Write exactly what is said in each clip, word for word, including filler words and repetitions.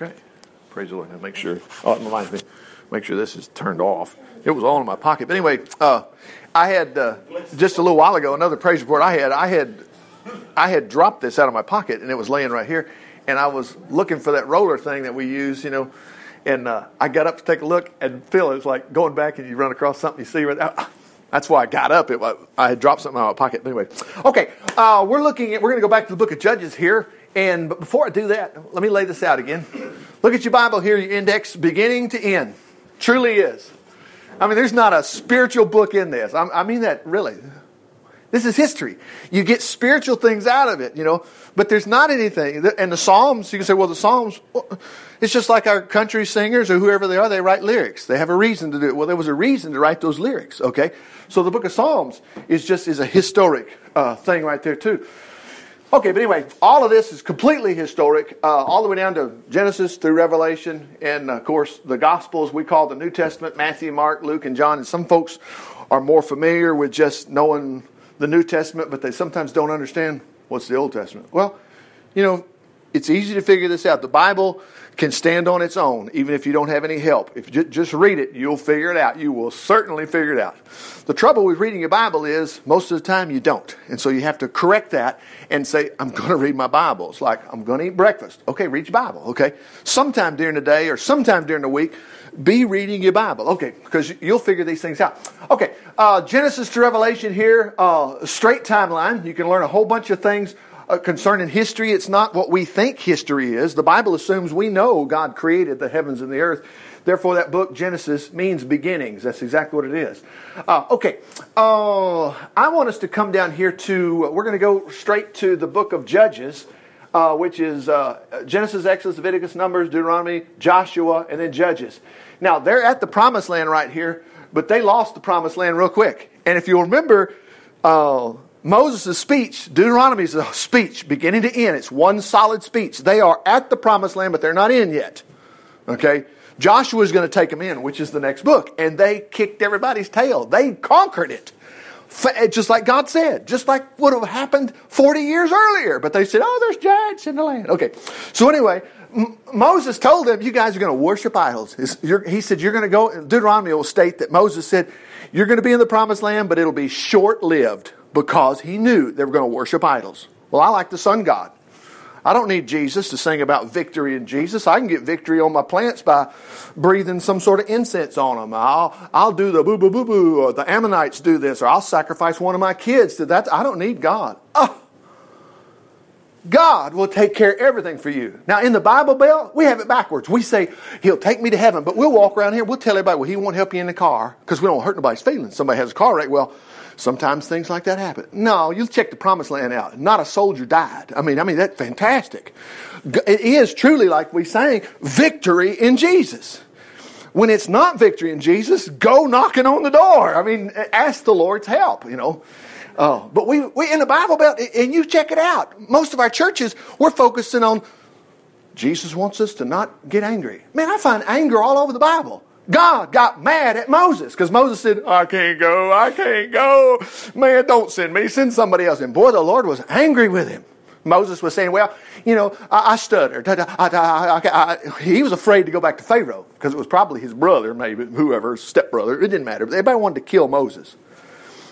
Okay. Praise the Lord. Now make sure. Oh, it reminds me. Make sure this is turned off. It was all in my pocket. But anyway, uh, I had uh, just a little while ago another praise report I had. I had I had dropped this out of my pocket, and it was laying right here. And I was looking for that roller thing that we use, you know. And uh, I got up to take a look, and Phil, it's like going back, and you run across something you see right there. That's why I got up. It, I had dropped something out of my pocket. But anyway, okay, uh, we're looking at we're going to go back to the book of Judges here. And but before I do that, let me lay this out again. Look at your Bible here, your index, beginning to end. Truly is. I mean, there's not a spiritual book in this. I, I mean that really. This is history. You get spiritual things out of it, you know. But there's not anything. And the Psalms, you can say, well, the Psalms, it's just like our country singers or whoever they are, they write lyrics. They have a reason to do it. Well, there was a reason to write those lyrics, okay? So the book of Psalms is just is a historic uh, thing right there too. Okay, but anyway, all of this is completely historic, uh, all the way down to Genesis through Revelation, and of course the Gospels we call the New Testament, Matthew, Mark, Luke, and John. And some folks are more familiar with just knowing the New Testament, but they sometimes don't understand what's the Old Testament. Well, you know, it's easy to figure this out. The Bible can stand on its own, even if you don't have any help. If you just read it, you'll figure it out. You will certainly figure it out. The trouble with reading your Bible is most of the time you don't. And so you have to correct that and say, I'm going to read my Bible. It's like, I'm going to eat breakfast. Okay, read your Bible. Okay, sometime during the day or sometime during the week, be reading your Bible. Okay, because you'll figure these things out. Okay, uh, Genesis to Revelation here, uh, straight timeline. You can learn a whole bunch of things uh, concerning history. It's not what we think history is. The Bible assumes we know God created the heavens and the earth. Therefore, that book, Genesis, means beginnings. That's exactly what it is. Uh, okay, uh, I want us to come down here to, we're going to go straight to the book of Judges, uh, which is uh, Genesis, Exodus, Leviticus, Numbers, Deuteronomy, Joshua, and then Judges. Now, they're at the promised land right here, but they lost the promised land real quick. And if you remember uh, Moses' speech, Deuteronomy's speech, beginning to end, it's one solid speech. They are at the promised land, but they're not in yet. Okay? Joshua is going to take them in, which is the next book. And they kicked everybody's tail. They conquered it. Just like God said. Just like would have happened forty years earlier. But they said, oh, there's giants in the land. Okay. So anyway, M- Moses told them, you guys are going to worship idols. He said, you're going to go, Deuteronomy will state that Moses said, you're going to be in the promised land, but it'll be short-lived. Because he knew they were going to worship idols. Well, I like the sun god. I don't need Jesus to sing about victory in Jesus. I can get victory on my plants by breathing some sort of incense on them. I'll, I'll do the boo, boo, boo, boo, or the Ammonites do this, or I'll sacrifice one of my kids to that. I don't need God. Oh, God will take care of everything for you. Now, in the Bible Belt, we have it backwards. We say, He'll take me to heaven, but we'll walk around here. We'll tell everybody, well, He won't help you in the car because we don't hurt nobody's feelings. Somebody has a car wreck. Well, sometimes things like that happen. No, you'll check the promised land out. Not a soldier died. I mean, I mean that's fantastic. It is truly, like we sang, victory in Jesus. When it's not victory in Jesus, go knocking on the door. I mean, ask the Lord's help, you know. Uh, but we we in the Bible Belt, and you check it out. Most of our churches, we're focusing on Jesus wants us to not get angry. Man, I find anger all over the Bible. God got mad at Moses because Moses said, I can't go, I can't go. Man, don't send me, send somebody else. And boy, the Lord was angry with him. Moses was saying, well, you know, I, I stuttered. I, I, I, I, he was afraid to go back to Pharaoh because it was probably his brother, maybe, whoever, stepbrother. It didn't matter. Everybody wanted to kill Moses.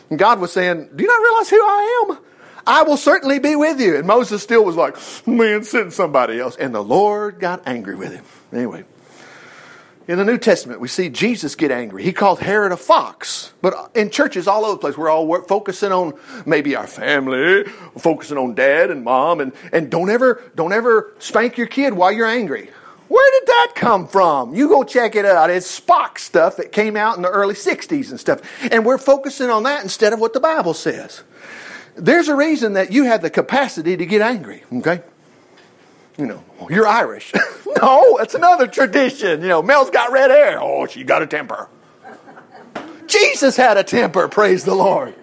And God was saying, do you not realize who I am? I will certainly be with you. And Moses still was like, man, send somebody else. And the Lord got angry with him. Anyway. In the New Testament, we see Jesus get angry. He called Herod a fox. But in churches all over the place, we're all focusing on maybe our family, focusing on dad and mom, and, and don't ever don't ever spank your kid while you're angry. Where did that come from? You go check it out. It's Spock stuff that came out in the early sixties and stuff. And we're focusing on that instead of what the Bible says. There's a reason that you have the capacity to get angry, okay? You know, you're Irish. No, that's another tradition. You know, Mel's got red hair. Oh, she got a temper. Jesus had a temper, praise the Lord.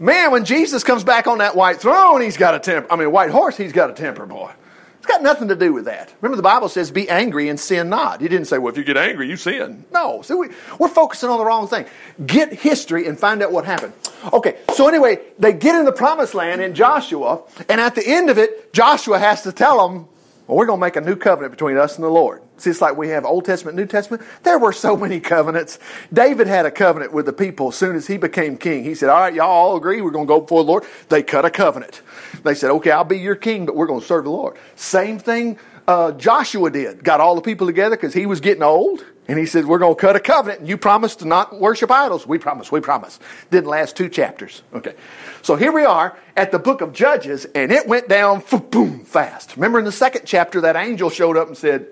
Man, when Jesus comes back on that white throne, he's got a temper. I mean, white horse, he's got a temper, boy. It's got nothing to do with that. Remember, the Bible says, be angry and sin not. He didn't say, well, if you get angry, you sin. No, so we, we're focusing on the wrong thing. Get history and find out what happened. Okay, so anyway, they get in the promised land in Joshua, and at the end of it, Joshua has to tell them, Well, we're going to make a new covenant between us and the Lord. See, it's like we have Old Testament, New Testament. There were so many covenants. David had a covenant with the people as soon as he became king. He said, all right, y'all all agree we're going to go before the Lord. They cut a covenant. They said, okay, I'll be your king, but we're going to serve the Lord. Same thing uh, Joshua did. Got all the people together because he was getting old. And he said, we're going to cut a covenant. And you promise to not worship idols. We promise, we promise. Didn't last two chapters. Okay. So here we are at the book of Judges, and it went down boom fast. Remember in the second chapter, that angel showed up and said,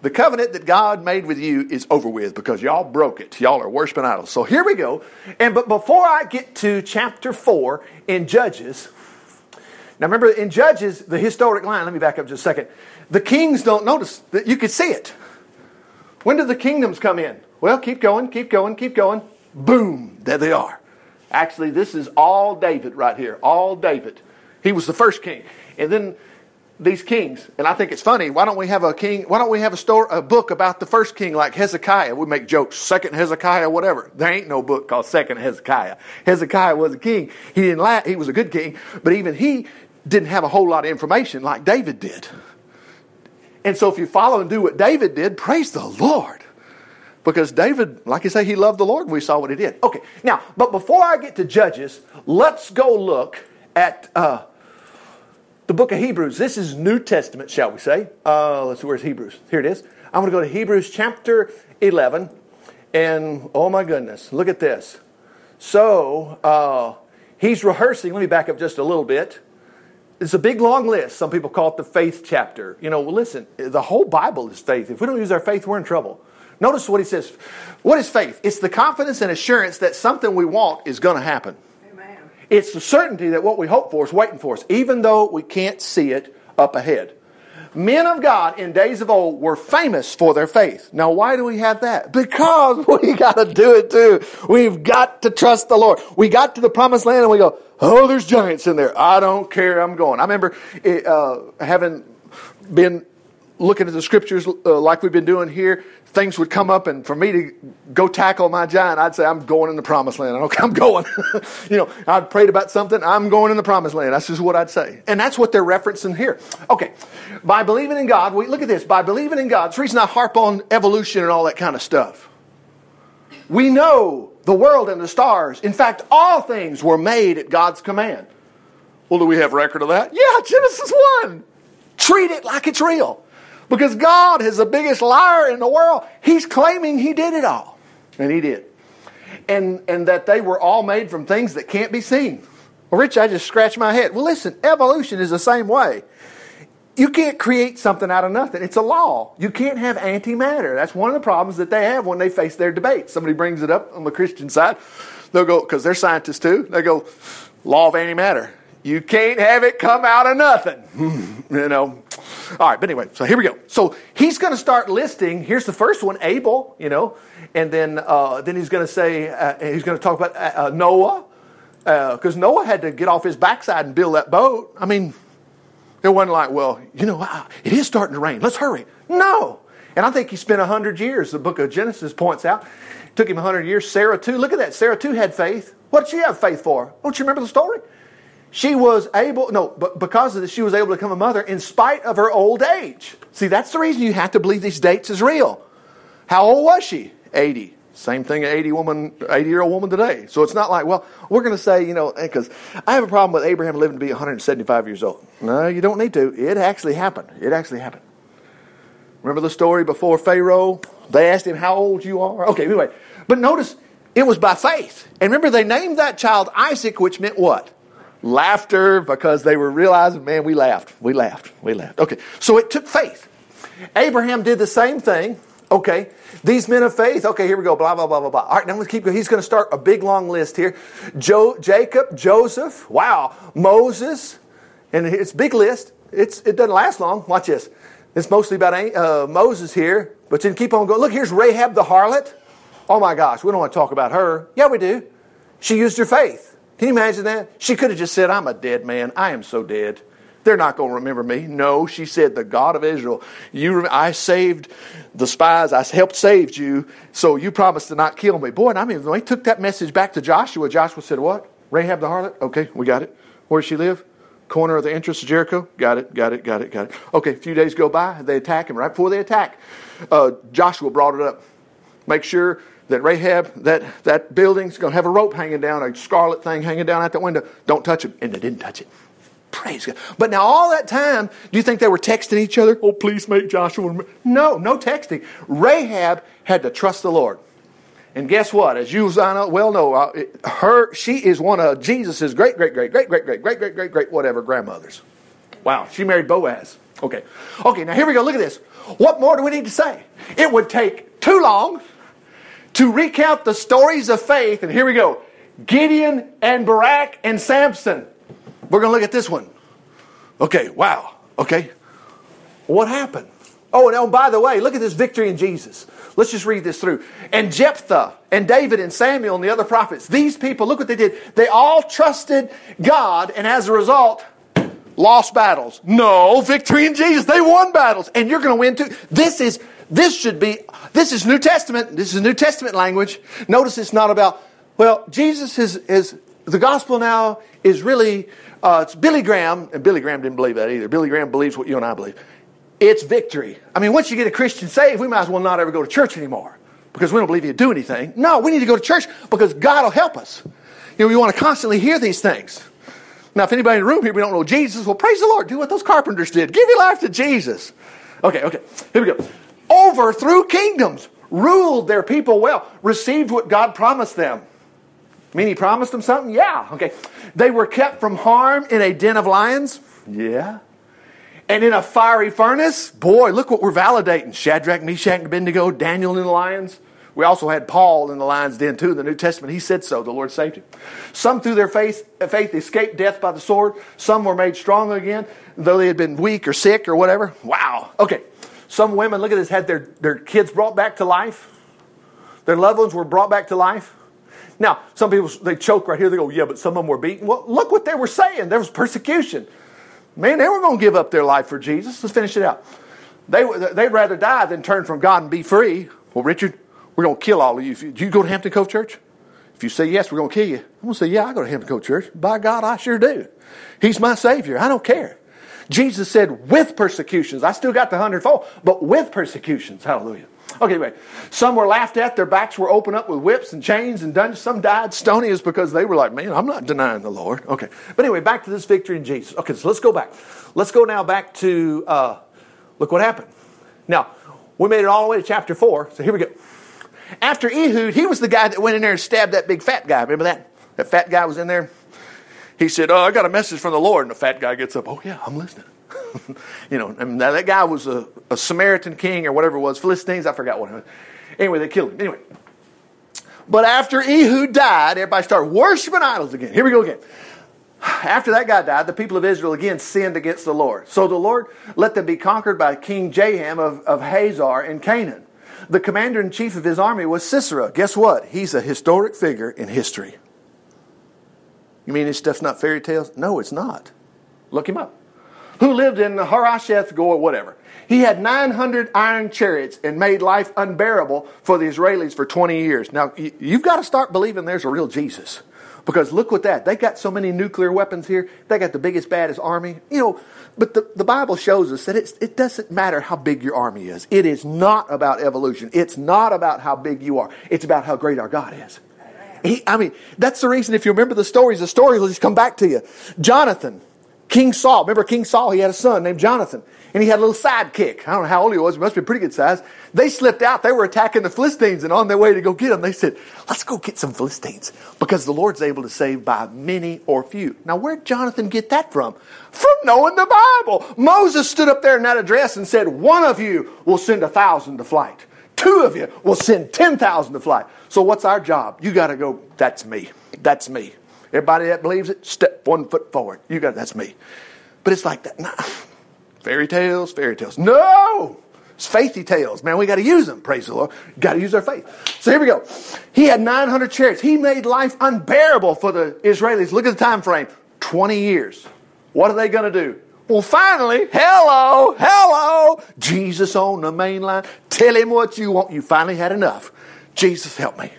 the covenant that God made with you is over with because y'all broke it. Y'all are worshiping idols. So here we go. And but before I get to chapter four in Judges, now remember in Judges, the historic line, let me back up just a second. The kings don't notice that you could see it. When do the kingdoms come in? Well, keep going, keep going, keep going. Boom, there they are. Actually, this is all David right here, all David. He was the first king. And then these kings, and I think it's funny, why don't we have a king, why don't we have a story, a book about the first king like Hezekiah? We make jokes, second Hezekiah, whatever. There ain't no book called second Hezekiah. Hezekiah was a king. He didn't lie, he was a good king, but even he didn't have a whole lot of information like David did. And so if you follow and do what David did, praise the Lord. Because David, like you say, he loved the Lord. We saw what he did. Okay, now, but before I get to Judges, let's go look at uh, the book of Hebrews. This is New Testament, shall we say. Uh, let's see, where's Hebrews? Here it is. I'm going to go to Hebrews chapter eleven. And, oh my goodness, look at this. So, uh, he's rehearsing. Let me back up just a little bit. It's a big, long list. Some people call it the faith chapter. You know, well, listen, the whole Bible is faith. If we don't use our faith, we're in trouble. Notice what he says. What is faith? It's the confidence and assurance that something we want is going to happen. Amen. It's the certainty that what we hope for is waiting for us, even though we can't see it up ahead. Men of God in days of old were famous for their faith. Now, why do we have that? Because we got to do it too. We've got to trust the Lord. We got to the promised land and we go, oh, there's giants in there. I don't care. I'm going. I remember uh, having been looking at the scriptures uh, like we've been doing here. Things would come up, and for me to go tackle my giant, I'd say, I'm going in the promised land. I'm going. You know, I'd prayed about something. I'm going in the promised land. That's just what I'd say. And that's what they're referencing here. Okay. By believing in God, we look at this. By believing in God, it's the reason I harp on evolution and all that kind of stuff. We know the world and the stars. In fact, all things were made at God's command. Well, do we have record of that? Yeah, Genesis one. Treat it like it's real. Because God is the biggest liar in the world. He's claiming he did it all. And he did. And and that they were all made from things that can't be seen. Well, Rich, I just scratched my head. Well, listen, evolution is the same way. You can't create something out of nothing. It's a law. You can't have antimatter. That's one of the problems that they have when they face their debate. Somebody brings it up on the Christian side. They'll go, because they're scientists too. They go, law of antimatter. You can't have it come out of nothing. You know. All right, but anyway, so here we go. So he's going to start listing. Here's the first one, Abel, you know, and then uh, then he's going to say, uh, he's going to talk about uh, uh, Noah, because uh, Noah had to get off his backside and build that boat. I mean, it wasn't like, well, you know, uh, it is starting to rain. Let's hurry. No. And I think he spent one hundred years, the book of Genesis points out. It took him one hundred years. Sarah, too. Look at that. Sarah, too, had faith. What did she have faith for? Don't you remember the story? She was able, no, but because of this, she was able to become a mother in spite of her old age. See, that's the reason you have to believe these dates is real. How old was she? eighty. Same thing, an eighty woman, eighty-year-old woman today. So it's not like, well, we're going to say, you know, because I have a problem with Abraham living to be one hundred seventy-five years old. No, you don't need to. It actually happened. It actually happened. Remember the story before Pharaoh? They asked him how old you are. Okay, anyway. But notice, it was by faith. And remember, they named that child Isaac, which meant what? Laughter, because they were realizing, man, we laughed, we laughed, we laughed. Okay, so it took faith. Abraham did the same thing. Okay, these men of faith, okay, here we go, blah, blah, blah, blah, blah. All right, now let's keep going. He's going to start a big, long list here. Jo- Jacob, Joseph, wow, Moses, and it's a big list. It's It doesn't last long. Watch this. It's mostly about uh, Moses here, but then keep on going. Look, here's Rahab the harlot. Oh, my gosh, we don't want to talk about her. Yeah, we do. She used her faith. Can you imagine that? She could have just said, I'm a dead man. I am so dead. They're not going to remember me. No, she said, the God of Israel, you, I saved the spies. I helped save you, so you promised to not kill me. Boy, and I mean, they took that message back to Joshua. Joshua said, what? Rahab the harlot? Okay, we got it. Where does she live? corner of the entrance of Jericho. Got it, got it, got it, got it. Okay, a few days go by. They attack him. Right before they attack, uh, Joshua brought it up. Make sure that Rahab, that, that building's going to have a rope hanging down, a scarlet thing hanging down out that window. Don't touch it. And they didn't touch it. Praise God. But now all that time, do you think they were texting each other? Oh, please make Joshua. No, no texting. Rahab had to trust the Lord. And guess what? As you well know, her she is one of Jesus' great, great, great, great, great, great, great, great, great, great, whatever grandmothers. Wow, she married Boaz. Okay. Okay, now here we go. Look at this. What more do we need to say? It would take too long to recount the stories of faith. And here we go. Gideon and Barak and Samson. We're going to look at this one. Okay, wow. Okay. What happened? Oh, and oh, by the way, look at this victory in Jesus. Let's just read this through. And Jephthah and David and Samuel and the other prophets. These people, look what they did. They all trusted God and as a result, lost battles. No, victory in Jesus. They won battles. And you're going to win too. This is, this should be, this is New Testament. This is New Testament language. Notice it's not about, well, Jesus is, is the gospel now is really, uh, it's Billy Graham. And Billy Graham didn't believe that either. Billy Graham believes what you and I believe. It's victory. I mean, once you get a Christian saved, we might as well not ever go to church anymore because we don't believe you do anything. No, we need to go to church because God will help us. You know, we want to constantly hear these things. Now, if anybody in the room here, we don't know Jesus, well, praise the Lord. Do what those carpenters did. Give your life to Jesus. Okay, okay. Here we go. Overthrew kingdoms. Ruled their people well. Received what God promised them. I mean, he promised them something? Yeah. Okay. They were kept from harm in a den of lions? Yeah. And in a fiery furnace, boy, look what we're validating. Shadrach, Meshach, and Abednego, Daniel in the lions. We also had Paul in the lion's den too in the New Testament. He said so. The Lord saved him. Some through their faith, faith escaped death by the sword. Some were made strong again, though they had been weak or sick or whatever. Wow. Okay. Some women, look at this, had their, their kids brought back to life. Their loved ones were brought back to life. Now, some people, they choke right here. They go, yeah, but some of them were beaten. Well, look what they were saying. There was persecution. Man, they were going to give up their life for Jesus. Let's finish it out. They, they'd rather die than turn from God and be free. Well, Richard, we're going to kill all of you. Do you go to Hampton Cove Church? If you say yes, we're going to kill you. I'm going to say, yeah, I go to Hampton Cove Church. By God, I sure do. He's my Savior. I don't care. Jesus said, with persecutions. I still got the hundredfold, but with persecutions. Hallelujah. Okay, anyway. Some were laughed at. Their backs were opened up with whips and chains and dungeons. Some died stony is because they were like, man, I'm not denying the Lord. Okay. But anyway, back to this victory in Jesus. Okay, so let's go back. Let's go now back to, uh, look what happened. Now, we made it all the way to chapter four. So here we go. After Ehud, he was the guy that went in there and stabbed that big fat guy. Remember that? That fat guy was in there. He said, oh, I got a message from the Lord. And the fat guy gets up. Oh, yeah, I'm listening. You know, and now that guy was a, a Samaritan king or whatever it was. Philistines, I forgot what it was. Anyway, they killed him. Anyway. But after Ehud died, everybody started worshiping idols again. Here we go again. After that guy died, the people of Israel again sinned against the Lord. So the Lord let them be conquered by King Jehoram of, of Hazor in Canaan. The commander-in-chief of his army was Sisera. Guess what? He's a historic figure in history. You mean this stuff's not fairy tales? No, it's not. Look him up. Who lived in Harosheth Goy, whatever. He had nine hundred iron chariots and made life unbearable for the Israelis for twenty years. Now, you've got to start believing there's a real Jesus. Because look what that. They got so many nuclear weapons here. They got the biggest, baddest army. You know, but the, the Bible shows us that it's, it doesn't matter how big your army is. It is not about evolution. It's not about how big you are. It's about how great our God is. He, I mean, that's the reason if you remember the stories, the stories will just come back to you. Jonathan, King Saul. Remember King Saul? He had a son named Jonathan. And he had a little sidekick. I don't know how old he was. He must be a pretty good size. They slipped out. They were attacking the Philistines. And on their way to go get them, they said, let's go get some Philistines. Because the Lord's able to save by many or few. Now, where'd Jonathan get that from? From knowing the Bible. Moses stood up there in that address and said, one of you will send a thousand to flight. Two of you will send ten thousand to flight. So what's our job? You got to go, that's me. That's me. Everybody that believes it, step one foot forward. You got, that's me. But it's like that. Nah. Fairy tales, fairy tales. No! It's faithy tales. Man, we got to use them. Praise the Lord. Got to use our faith. So here we go. He had nine hundred chariots. He made life unbearable for the Israelis. Look at the time frame. twenty years. What are they going to do? Well, finally, hello, hello, Jesus on the main line. Tell him what you want. You finally had enough. Jesus, help me.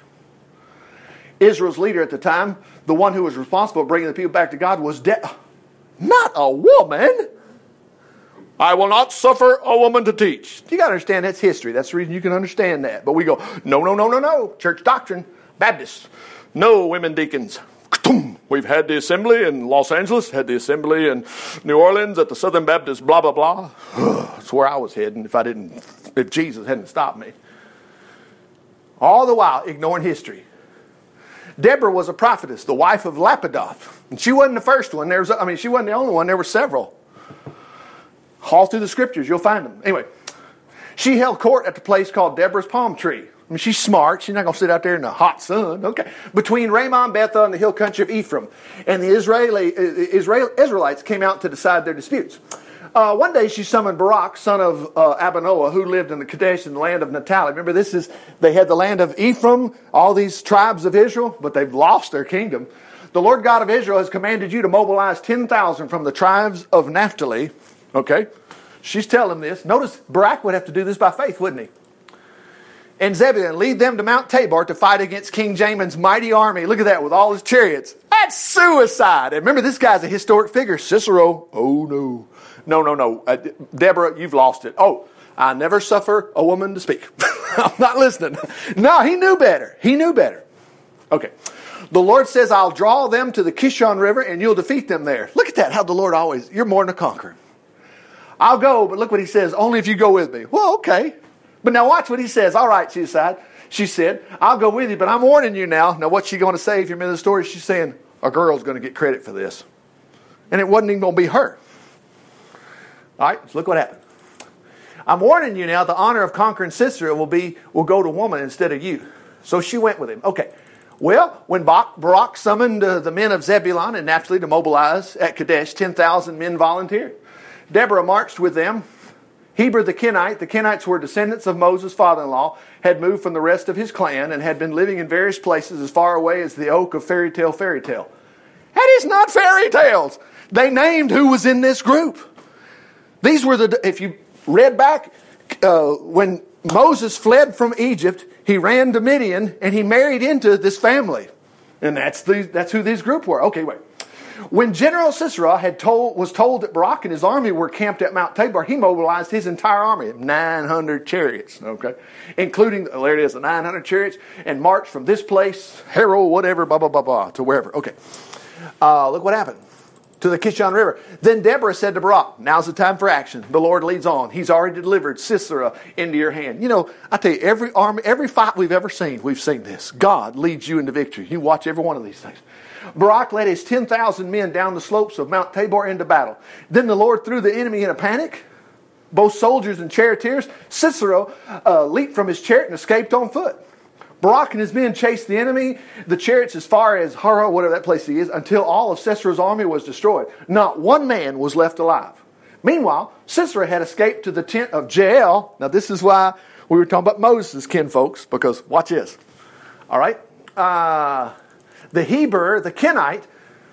Israel's leader at the time, the one who was responsible for bringing the people back to God, was De- Not a woman. I will not suffer a woman to teach. You got to understand that's history. That's the reason you can understand that. But we go, no, no, no, no, no. Church doctrine, Baptists. No women deacons. We've had the assembly in Los Angeles, had the assembly in New Orleans at the Southern Baptist, blah, blah, blah. That's where I was heading if I didn't, if Jesus hadn't stopped me. All the while ignoring history. Deborah was a prophetess, the wife of Lapidoth. And she wasn't the first one. There was, I mean, she wasn't the only one. There were several. All through the scriptures, you'll find them. Anyway, she held court at the place called Deborah's Palm Tree. I mean, she's smart. She's not going to sit out there in the hot sun. Okay. Between Ramah and Bethel and the hill country of Ephraim. And the Israeli, Israel, Israelites came out to decide their disputes. Uh, one day she summoned Barak, son of uh, Abinoah, who lived in the Kadesh in the land of Naphtali. Remember, this is, they had the land of Ephraim, all these tribes of Israel, but they've lost their kingdom. The Lord God of Israel has commanded you to mobilize ten thousand from the tribes of Naphtali. Okay, she's telling this. Notice Barak would have to do this by faith, wouldn't he? And Zebulun, lead them to Mount Tabor to fight against King Jamin's mighty army. Look at that, with all his chariots. That's suicide. And remember, this guy's a historic figure, Cicero. Oh, no. No, no, no. Uh, Deborah, you've lost it. Oh, I never suffer a woman to speak. I'm not listening. No, he knew better. He knew better. Okay. The Lord says, I'll draw them to the Kishon River and you'll defeat them there. Look at that, how the Lord always, you're more than a conqueror. I'll go, but look what he says, only if you go with me. Well, okay. But now watch what he says. All right, she said, she said, I'll go with you, but I'm warning you now. Now what's she going to say if you're in the story? She's saying, a girl's going to get credit for this. And it wasn't even going to be her. All right, look what happened. I'm warning you now, the honor of conquering Sisera will be will go to woman instead of you. So she went with him. Okay. Well, when Barak summoned uh, the men of Zebulun and Naphtali to mobilize at Kadesh, ten thousand men volunteered. Deborah marched with them. Heber the Kenite, the Kenites were descendants of Moses' father-in-law, had moved from the rest of his clan and had been living in various places as far away as the oak of Fairy Tale Fairy Tale. That is not fairy tales. They named who was in this group. These were the, if you read back, uh, when Moses fled from Egypt, he ran to Midian and he married into this family. And that's the, that's who this group were. Okay, wait. When General Sisera had told, was told that Barak and his army were camped at Mount Tabor, he mobilized his entire army, nine hundred chariots, okay? Including, oh, there it is, the nine hundred chariots, and marched from this place, Harrow, whatever, blah, blah, blah, blah, to wherever. Okay, uh, look what happened. To the Kishon River. Then Deborah said to Barak, now's the time for action. The Lord leads on. He's already delivered Sisera into your hand. You know, I tell you, every army, every fight we've ever seen, we've seen this. God leads you into victory. You watch every one of these things. Barak led his ten thousand men down the slopes of Mount Tabor into battle. Then the Lord threw the enemy in a panic. Both soldiers and charioteers. Sisera uh, leaped from his chariot and escaped on foot. Barak and his men chased the enemy, the chariots as far as Harah, whatever that place he is, until all of Sisera's army was destroyed. Not one man was left alive. Meanwhile, Sisera had escaped to the tent of Jael. Now this is why we were talking about Moses' kin folks, because watch this. All right. Uh, the Heber, the Kenite,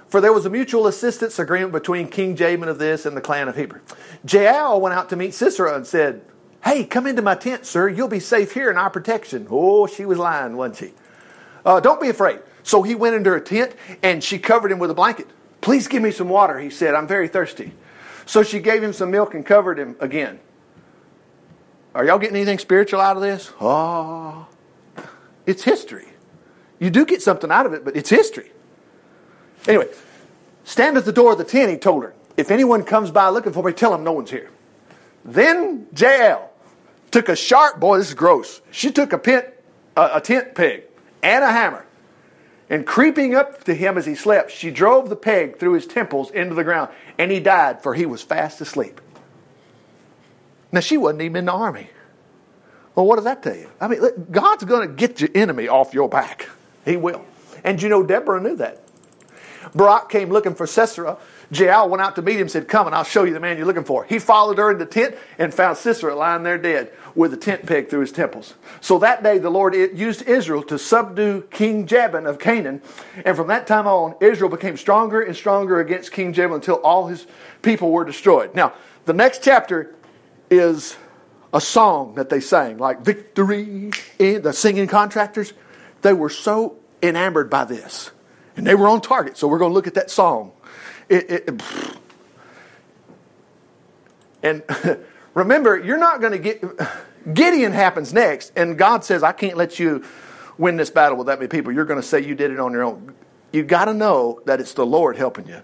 for there was a mutual assistance agreement between King Jamin of this and the clan of Heber. Jael went out to meet Sisera and said, hey, come into my tent, sir. You'll be safe here in our protection. Oh, she was lying, wasn't she? Uh, don't be afraid. So he went into her tent, and she covered him with a blanket. Please give me some water, he said. I'm very thirsty. So she gave him some milk and covered him again. Are y'all getting anything spiritual out of this? Oh, it's history. You do get something out of it, but it's history. Anyway, stand at the door of the tent, he told her. If anyone comes by looking for me, tell him no one's here. Then Jael took a sharp, boy, this is gross. She took a, pin, a, a tent peg and a hammer. And creeping up to him as he slept, she drove the peg through his temples into the ground. And he died, for he was fast asleep. Now, she wasn't even in the army. Well, what does that tell you? I mean, God's going to get your enemy off your back. He will. And you know, Deborah knew that. Barak came looking for Sisera. Jael went out to meet him and said, come and I'll show you the man you're looking for. He followed her in the tent and found Sisera lying there dead with a tent peg through his temples. So that day the Lord used Israel to subdue King Jabin of Canaan. And from that time on, Israel became stronger and stronger against King Jabin until all his people were destroyed. Now, the next chapter is a song that they sang, like victory in the singing contractors. They were so enamored by this. And they were on target, so we're going to look at that song. It, it, it, And remember, you're not going to get... Gideon happens next, and God says, I can't let you win this battle with that many people. You're going to say you did it on your own. You got to know that it's the Lord helping you.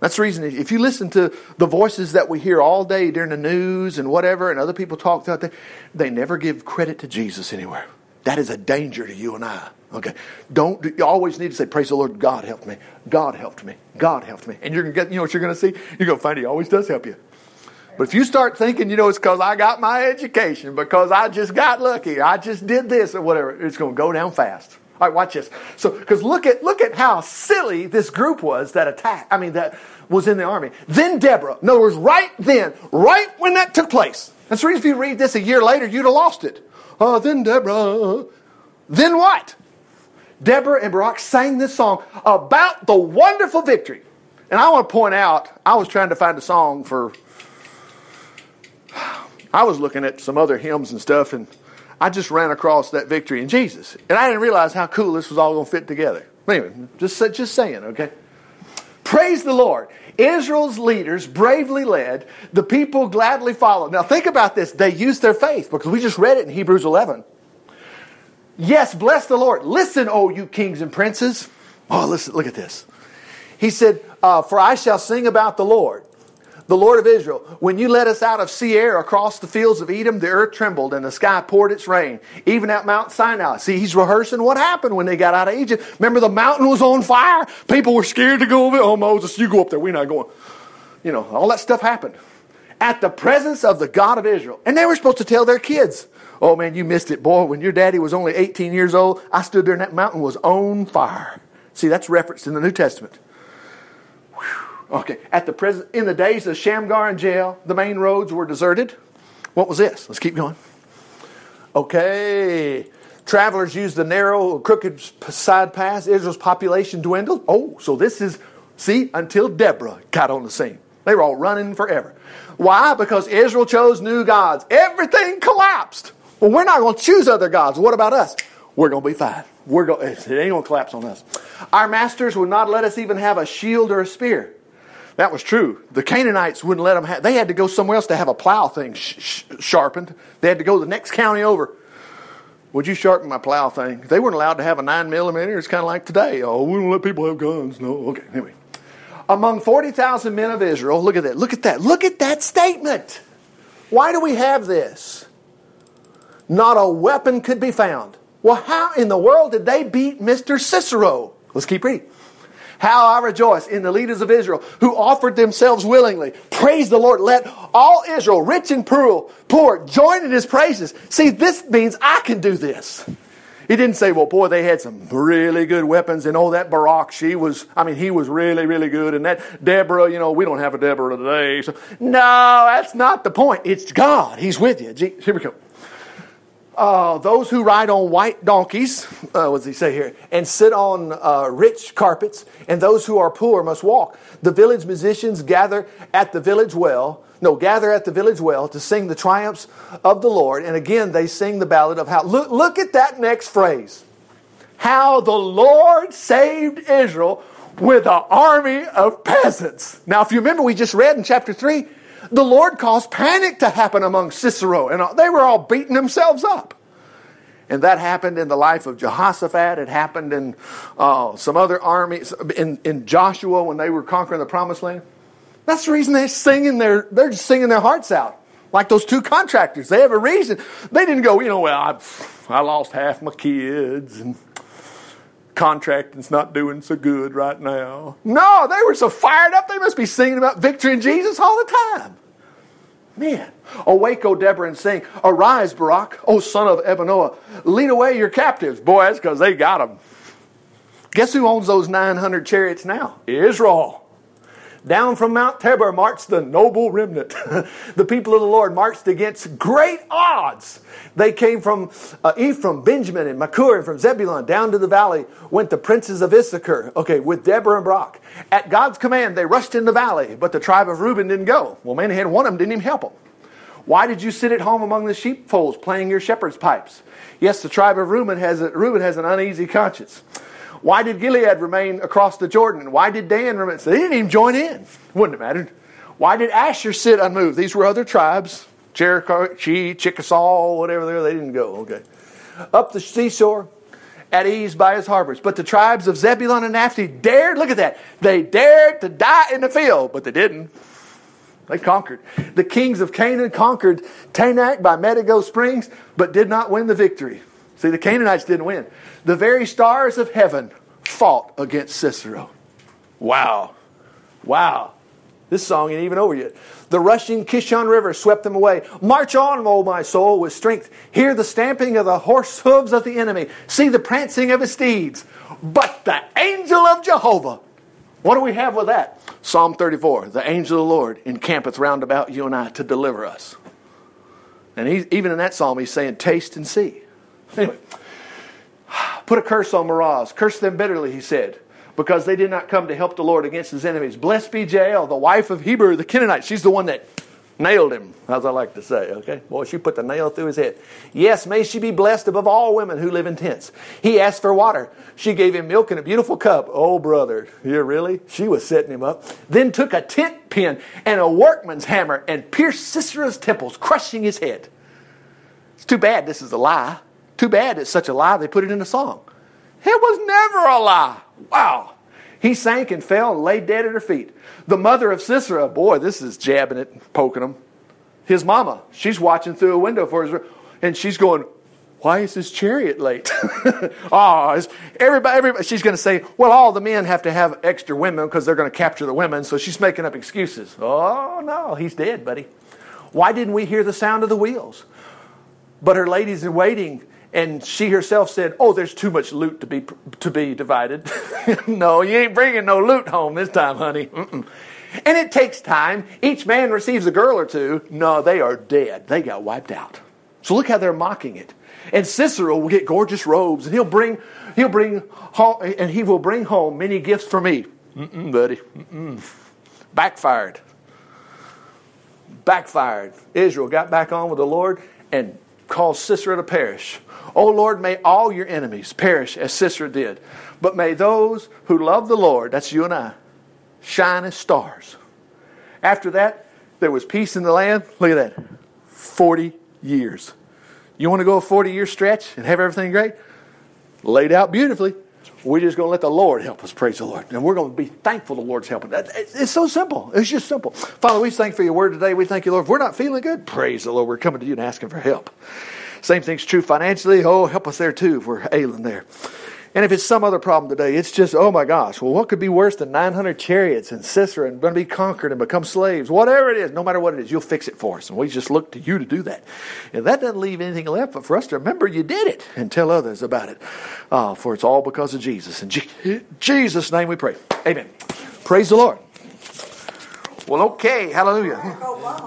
That's the reason, if you listen to the voices that we hear all day during the news and whatever, and other people talk throughout the day, they never give credit to Jesus anywhere. That is a danger to you and I. Okay, don't do, you always need to say, praise the Lord, God helped me. God helped me. God helped me. And you're gonna get, you know what you're gonna see? You're gonna find He always does help you. But if you start thinking, you know, it's because I got my education, because I just got lucky, I just did this or whatever, it's gonna go down fast. All right, watch this. So, because look at look at how silly this group was that attacked. I mean, that was in the army. Then Deborah. In other words, right then, right when that took place. That's the reason if you read this a year later, you'd have lost it. Oh, then Deborah. Then what? Deborah and Barak sang this song about the wonderful victory. And I want to point out, I was trying to find a song for... I was looking at some other hymns and stuff, and I just ran across that victory in Jesus. And I didn't realize how cool this was all going to fit together. Anyway, just, just saying, okay? Praise the Lord. Israel's leaders bravely led. The people gladly followed. Now think about this. They used their faith, because we just read it in Hebrews eleven. Yes, bless the Lord. Listen, O you kings and princes. Oh, listen, look at this. He said, uh, for I shall sing about the Lord. The Lord of Israel, when you led us out of Seir across the fields of Edom, the earth trembled and the sky poured its rain. Even at Mount Sinai. See, he's rehearsing what happened when they got out of Egypt. Remember, the mountain was on fire. People were scared to go over. Oh, Moses, you go up there. We're not going. You know, all that stuff happened. At the presence of the God of Israel. And they were supposed to tell their kids. Oh, man, you missed it, boy. When your daddy was only eighteen years old, I stood there and that mountain was on fire. See, that's referenced in the New Testament. Okay, at the present, in the days of Shamgar and Jael, the main roads were deserted. What was this? Let's keep going. Okay, travelers used the narrow, crooked side paths. Israel's population dwindled. Oh, so this is, see, until Deborah got on the scene. They were all running forever. Why? Because Israel chose new gods. Everything collapsed. Well, we're not going to choose other gods. What about us? We're going to be fine. We're going. It ain't going to collapse on us. Our masters would not let us even have a shield or a spear. That was true. The Canaanites wouldn't let them have... They had to go somewhere else to have a plow thing sh- sh- sharpened. They had to go to the next county over. Would you sharpen my plow thing? They weren't allowed to have a nine millimeter. It's kind of like today. Oh, we don't let people have guns. No, okay, anyway. Among forty thousand men of Israel... Look at that. Look at that. Look at that statement. Why do we have this? Not a weapon could be found. Well, how in the world did they beat Mister Cicero? Let's keep reading. How I rejoice in the leaders of Israel who offered themselves willingly. Praise the Lord. Let all Israel, rich and poor, join in His praises. See, this means I can do this. He didn't say, well, boy, they had some really good weapons. And oh, that Barak, she was, I mean, he was really, really good. And that Deborah, you know, we don't have a Deborah today. So. No, that's not the point. It's God. He's with you. Gee, here we go. Uh, those who ride on white donkeys, uh, what does he say here? And sit on uh, rich carpets, and those who are poor must walk. The village musicians gather at the village well, no, gather at the village well to sing the triumphs of the Lord. And again, they sing the ballad of how, look, look at that next phrase. How the Lord saved Israel with an army of peasants. Now, if you remember, we just read in chapter three, the Lord caused panic to happen among Sisera, and they were all beating themselves up. And that happened in the life of Jehoshaphat. It happened in uh, some other armies, in, in Joshua when they were conquering the Promised Land. That's the reason they're singing their, they're just singing their hearts out. Like those two contractors. They have a reason. They didn't go, you know, well, I, I lost half my kids, and contracting's not doing so good right now. No, they were so fired up, they must be singing about victory in Jesus all the time. Man. Awake, O Deborah, and sing. Arise, Barak, O son of Ebanoah. Lead away your captives. Boy, that's because they got them. Guess who owns those nine hundred chariots now? Israel. Down from Mount Tabor marched the noble remnant. The people of the Lord marched against great odds. They came from uh, Ephraim, Benjamin, and Machir, and from Zebulun. Down to the valley went the princes of Issachar. Okay, with Deborah and Barak. At God's command, they rushed in the valley, but the tribe of Reuben didn't go. Well, man, he had one of them didn't even help them. Why did you sit at home among the sheepfolds playing your shepherd's pipes? Yes, the tribe of Reuben has, a, Reuben has an uneasy conscience. Why did Gilead remain across the Jordan? Why did Dan remain? So they didn't even join in. Wouldn't have mattered. Why did Asher sit unmoved? These were other tribes. Jericho, Chi, Chickasaw, whatever they were. They didn't go. Okay. Up the seashore, at ease by his harbors. But the tribes of Zebulun and Naphtali dared, look at that, they dared to die in the field, but they didn't. They conquered. The kings of Canaan conquered Tanakh by Megiddo Springs, but did not win the victory. See, the Canaanites didn't win. The very stars of heaven fought against Sisera. Wow. Wow. This song ain't even over yet. The rushing Kishon River swept them away. March on, O my soul, with strength. Hear the stamping of the horse hooves of the enemy. See the prancing of his steeds. But the angel of Jehovah. What do we have with that? Psalm thirty-four. The angel of the Lord encampeth round about you and I to deliver us. And he's, even in that psalm, he's saying, taste and see. Anyway. Put a curse on Meroz. Curse them bitterly, he said, because they did not come to help the Lord against his enemies. Blessed be Jael, the wife of Heber, the Canaanite. She's the one that nailed him, as I like to say. Okay, boy, she put the nail through his head. Yes, may she be blessed above all women who live in tents. He asked for water. She gave him milk in a beautiful cup. Oh, brother, yeah, really? She was setting him up. Then took a tent pin and a workman's hammer and pierced Sisera's temples, crushing his head. It's too bad this is a lie. Too bad it's such a lie they put it in a song. It was never a lie. Wow. He sank and fell and lay dead at her feet. The mother of Sisera, boy, this is jabbing it, poking him. His mama, she's watching through a window for his, and she's going, why is his chariot late? oh, everybody, everybody, she's going to say, well, all the men have to have extra women because they're going to capture the women, so she's making up excuses. Oh, no, he's dead, buddy. Why didn't we hear the sound of the wheels? But her ladies in waiting, and she herself said, oh, there's too much loot to be to be divided. No, you ain't bringing no loot home this time, honey. Mm-mm. And it takes time. Each man receives a girl or two. No, they are dead. They got wiped out. So look how they're mocking it. And Sisera will get gorgeous robes, and he'll bring, he'll bring home, and he will bring home many gifts for me. Mm-mm, buddy. Mm-mm. Backfired. Backfired. Israel got back on with the Lord and caused Sisera to perish. O Lord, may all your enemies perish as Sisera did. But may those who love the Lord, that's you and I, shine as stars. After that, there was peace in the land. Look at that. forty years. You want to go a forty-year stretch and have everything great? Laid out beautifully. We're just going to let the Lord help us. Praise the Lord. And we're going to be thankful the Lord's helping. It's so simple. It's just simple. Father, we thank you for your word today. We thank you, Lord. If we're not feeling good, praise the Lord. We're coming to you and asking for help. Same thing's true financially. Oh, help us there too if we're ailing there. And if it's some other problem today, it's just, oh my gosh, well, what could be worse than nine hundred chariots and Sisera and going to be conquered and become slaves? Whatever it is, no matter what it is, you'll fix it for us. And we just look to you to do that. And that doesn't leave anything left but for us to remember you did it and tell others about it. Uh, for it's all because of Jesus. In Je- Jesus' name we pray. Amen. Praise the Lord. Well, okay. Hallelujah.